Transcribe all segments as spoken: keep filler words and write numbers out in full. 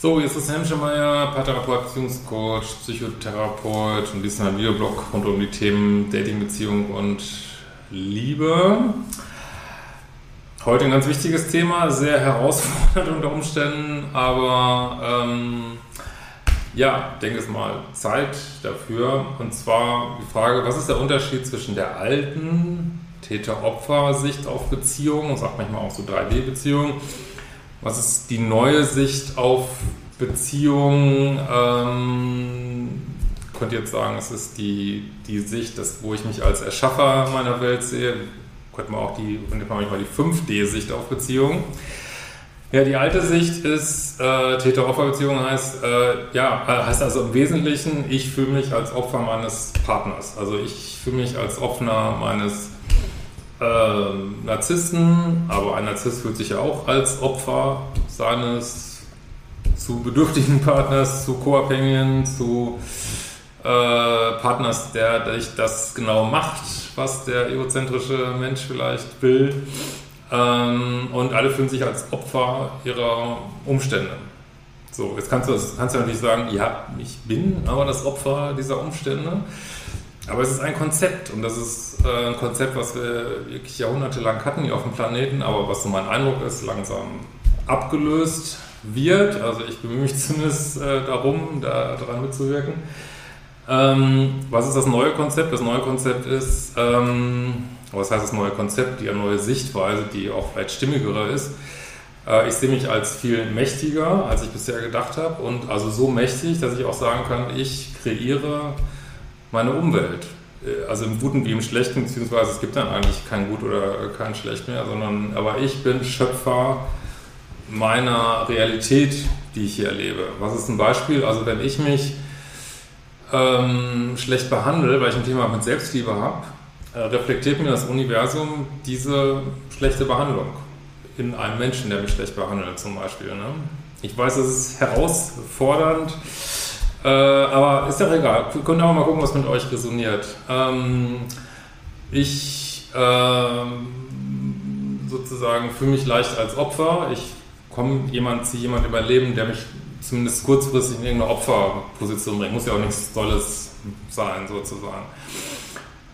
So, jetzt ist Hemschemeier, Paartherapeut, Beziehungscoach, Psychotherapeut und diesmal ein Videoblog rund um die Themen Dating, Beziehung und Liebe. Heute ein ganz wichtiges Thema, sehr herausfordernd unter Umständen, aber ähm, ja, denke es mal, Zeit dafür. Und zwar die Frage, was ist der Unterschied zwischen der alten Täter-Opfer-Sicht auf Beziehungen, das sagt manchmal auch so drei D-Beziehungen, was ist die neue Sicht auf Beziehungen? Ähm, ich könnte jetzt sagen, es ist die, die Sicht, dass, wo ich mich als Erschaffer meiner Welt sehe. Könnte man auch die, manchmal die fünf D-Sicht auf Beziehungen. Ja, die alte Sicht ist, äh, Täter-Opfer-Beziehung heißt, äh, ja, heißt also im Wesentlichen, ich fühle mich als Opfer meines Partners. Also ich fühle mich als Opfer meines Ähm, Narzissten, aber ein Narzisst fühlt sich ja auch als Opfer seines zu bedürftigen Partners, zu Co-Abhängigen, zu äh, Partners, der durch das genau macht, was der egozentrische Mensch vielleicht will. Ähm, und alle fühlen sich als Opfer ihrer Umstände. So, jetzt kannst du, kannst du natürlich sagen, ja, ich bin aber das Opfer dieser Umstände. Aber es ist ein Konzept und das ist äh, ein Konzept, was wir wirklich jahrhundertelang hatten hier auf dem Planeten, aber was so mein Eindruck ist, langsam abgelöst wird. Also ich bemühe mich zumindest äh, darum, da dran mitzuwirken. Ähm, was ist das neue Konzept? Das neue Konzept ist, ähm, was heißt das neue Konzept? Die neue Sichtweise, die auch vielleicht stimmigere ist. Äh, ich sehe mich als viel mächtiger, als ich bisher gedacht habe und also so mächtig, dass ich auch sagen kann, ich kreiere meine Umwelt, also im Guten wie im Schlechten, beziehungsweise es gibt dann eigentlich kein Gut oder kein Schlecht mehr, sondern aber ich bin Schöpfer meiner Realität, die ich hier erlebe. Was ist ein Beispiel? Also wenn ich mich ähm, schlecht behandle, weil ich ein Thema mit Selbstliebe habe, äh, reflektiert mir das Universum diese schlechte Behandlung in einem Menschen, der mich schlecht behandelt zum Beispiel. Ne? Ich weiß, es ist herausfordernd, Äh, aber ist doch egal, wir können auch mal gucken, was mit euch resoniert. Ähm, ich ähm, sozusagen fühle mich leicht als Opfer. Ich komme jemand, ziehe jemand über Leben, der mich zumindest kurzfristig in irgendeine Opferposition bringt. Muss ja auch nichts Tolles sein, sozusagen.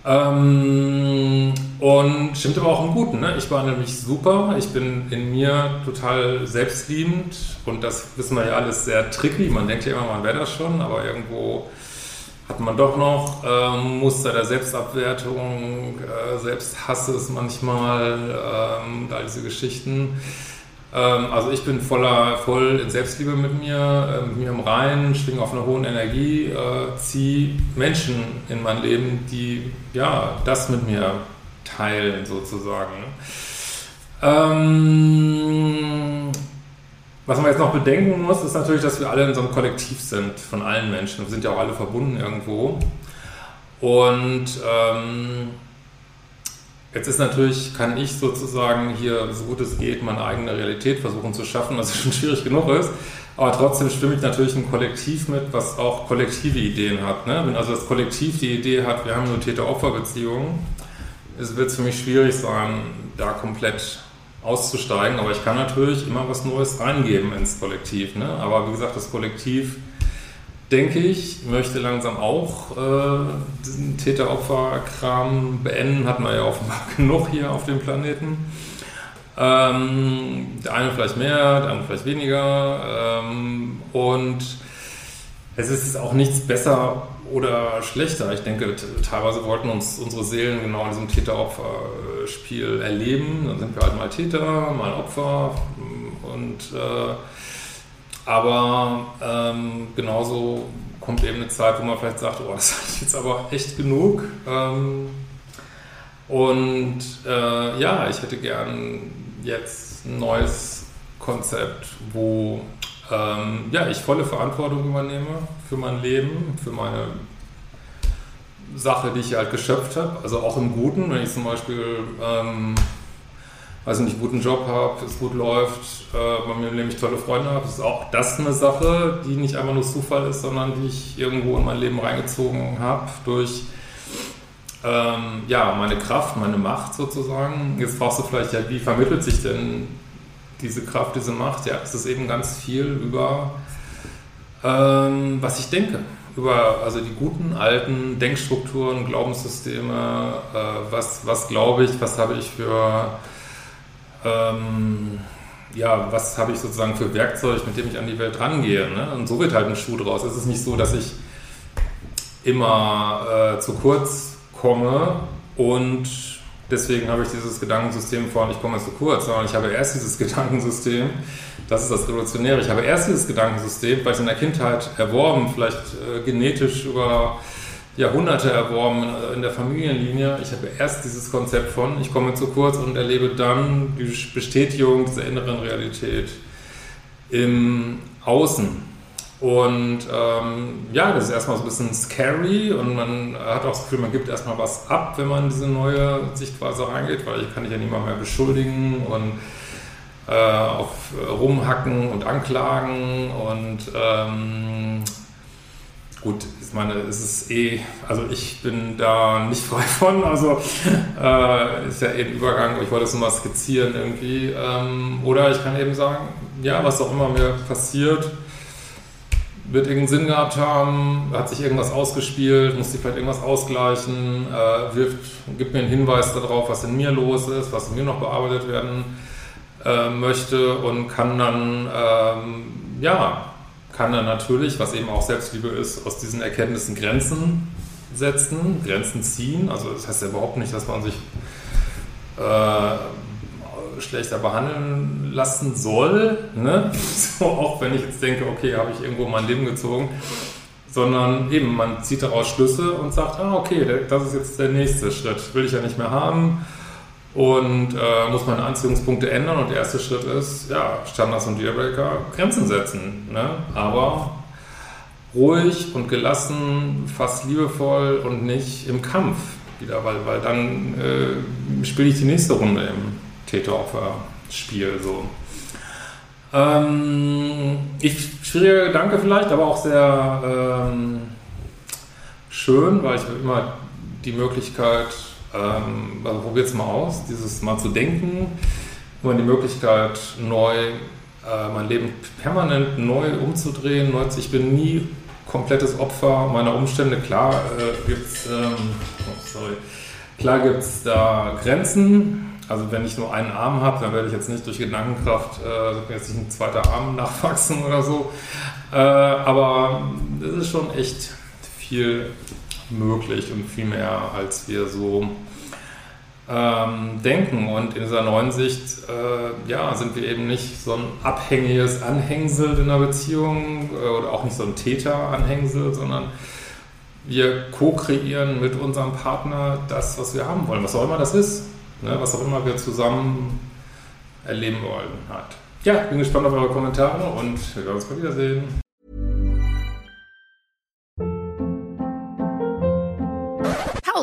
Ähm, und stimmt aber auch im Guten, ne? Ich behandle mich super, ich bin in mir total selbstliebend und das wissen wir ja alles sehr tricky, man denkt ja immer, man wäre das schon, aber irgendwo hat man doch noch ähm, Muster der Selbstabwertung, äh, Selbsthasses manchmal, ähm, all diese Geschichten. Ähm, also ich bin voller, voll in Selbstliebe mit mir, äh, mit mir im Reinen, schwinge auf einer hohen Energie, äh, ziehe Menschen in mein Leben, die ja das mit mir teilen sozusagen. Ähm, was man jetzt noch bedenken muss, ist natürlich, dass wir alle in so einem Kollektiv sind von allen Menschen. Wir sind ja auch alle verbunden irgendwo. Und ähm, jetzt ist natürlich, kann ich sozusagen hier, so gut es geht, meine eigene Realität versuchen zu schaffen, was schon schwierig genug ist. Aber trotzdem stimme ich natürlich ein Kollektiv mit, was auch kollektive Ideen hat. Ne? Wenn also das Kollektiv die Idee hat, wir haben nur Täter-Opfer-Beziehungen, wird es für mich schwierig sein, da komplett auszusteigen. Aber ich kann natürlich immer was Neues reingeben ins Kollektiv. Ne? Aber wie gesagt, das Kollektiv, denke ich, möchte langsam auch äh, diesen Täter-Opfer-Kram beenden. Hatten wir ja offenbar genug hier auf dem Planeten. Ähm, der eine vielleicht mehr, der andere vielleicht weniger. Ähm, und es ist auch nichts besser oder schlechter. Ich denke, t- teilweise wollten uns unsere Seelen genau in diesem Täter-Opfer-Spiel erleben. Dann sind wir halt mal Täter, mal Opfer und äh, aber ähm, genauso kommt eben eine Zeit, wo man vielleicht sagt, oh, das ist jetzt aber echt genug. Ähm, und äh, ja, ich hätte gern jetzt ein neues Konzept, wo ähm, ja, ich volle Verantwortung übernehme für mein Leben, für meine Sache, die ich halt geschöpft habe, also auch im Guten, wenn ich zum Beispiel ähm, also einen guten Job habe, es gut läuft, äh, bei mir im Leben ich tolle Freunde habe, ist auch das eine Sache, die nicht einfach nur Zufall ist, sondern die ich irgendwo in mein Leben reingezogen habe durch ähm, ja, meine Kraft, meine Macht sozusagen. Jetzt brauchst du vielleicht, ja, wie vermittelt sich denn diese Kraft, diese Macht? Ja, es ist eben ganz viel über ähm, was ich denke, über also die guten alten Denkstrukturen, Glaubenssysteme, äh, was, was glaube ich, was habe ich für Ähm, ja, was habe ich sozusagen für Werkzeug, mit dem ich an die Welt rangehe, ne? Und so wird halt ein Schuh draus. Es ist nicht so, dass ich immer äh, zu kurz komme und deswegen habe ich dieses Gedankensystem vor und ich komme zu kurz, sondern ich habe erst dieses Gedankensystem, das ist das Revolutionäre, ich habe erst dieses Gedankensystem, vielleicht in der Kindheit erworben, vielleicht äh, genetisch über Jahrhunderte erworben in der Familienlinie. Ich habe erst dieses Konzept von, ich komme zu kurz und erlebe dann die Bestätigung dieser inneren Realität im Außen. Und ähm, ja, das ist erstmal so ein bisschen scary und man hat auch das Gefühl, man gibt erstmal was ab, wenn man diese neue Sichtweise reingeht, weil ich kann ich ja niemand mehr beschuldigen und äh, auf rumhacken und anklagen und ähm, gut, ich meine, es ist eh, also ich bin da nicht frei von, also äh, ist ja eh ein Übergang, ich wollte es nur mal skizzieren irgendwie. Ähm, oder ich kann eben sagen, ja, was auch immer mir passiert, wird irgendeinen Sinn gehabt haben, hat sich irgendwas ausgespielt, muss sich vielleicht irgendwas ausgleichen, äh, wirft, gibt mir einen Hinweis darauf, was in mir los ist, was in mir noch bearbeitet werden äh, möchte und kann dann, ähm, ja, kann dann natürlich, was eben auch Selbstliebe ist, aus diesen Erkenntnissen Grenzen setzen, Grenzen ziehen. Also das heißt ja überhaupt nicht, dass man sich äh, schlechter behandeln lassen soll, ne? So, auch wenn ich jetzt denke, okay, habe ich irgendwo mein Leben gezogen, sondern eben, man zieht daraus Schlüsse und sagt, ah, okay, das ist jetzt der nächste Schritt, will ich ja nicht mehr haben. Und äh, muss meine Anziehungspunkte ändern und der erste Schritt ist, ja, Standards und Dealbreaker, Grenzen setzen, ne? Aber ruhig und gelassen, fast liebevoll und nicht im Kampf wieder, weil, weil dann äh, spiele ich die nächste Runde im Täter-Opfer-Spiel so. Ähm, ich, schwieriger Gedanke vielleicht, aber auch sehr ähm, schön, weil ich immer die Möglichkeit, also probiert es mal aus, dieses mal zu denken, immer die Möglichkeit, neu, äh, mein Leben permanent neu umzudrehen. Neu, ich bin nie komplettes Opfer meiner Umstände. Klar äh, gibt es ähm, oh, da Grenzen. Also wenn ich nur einen Arm habe, dann werde ich jetzt nicht durch Gedankenkraft äh, jetzt nicht ein zweiter Arm nachwachsen oder so. Äh, aber es ist schon echt viel möglich und viel mehr, als wir so ähm, denken. Und in dieser neuen Sicht äh, ja, sind wir eben nicht so ein abhängiges Anhängsel in einer Beziehung äh, oder auch nicht so ein Täter-Anhängsel, sondern wir co-kreieren mit unserem Partner das, was wir haben wollen, was auch immer das ist, ne? Was auch immer wir zusammen erleben wollen. Halt. Ja, bin gespannt auf eure Kommentare und wir werden uns bald wiedersehen.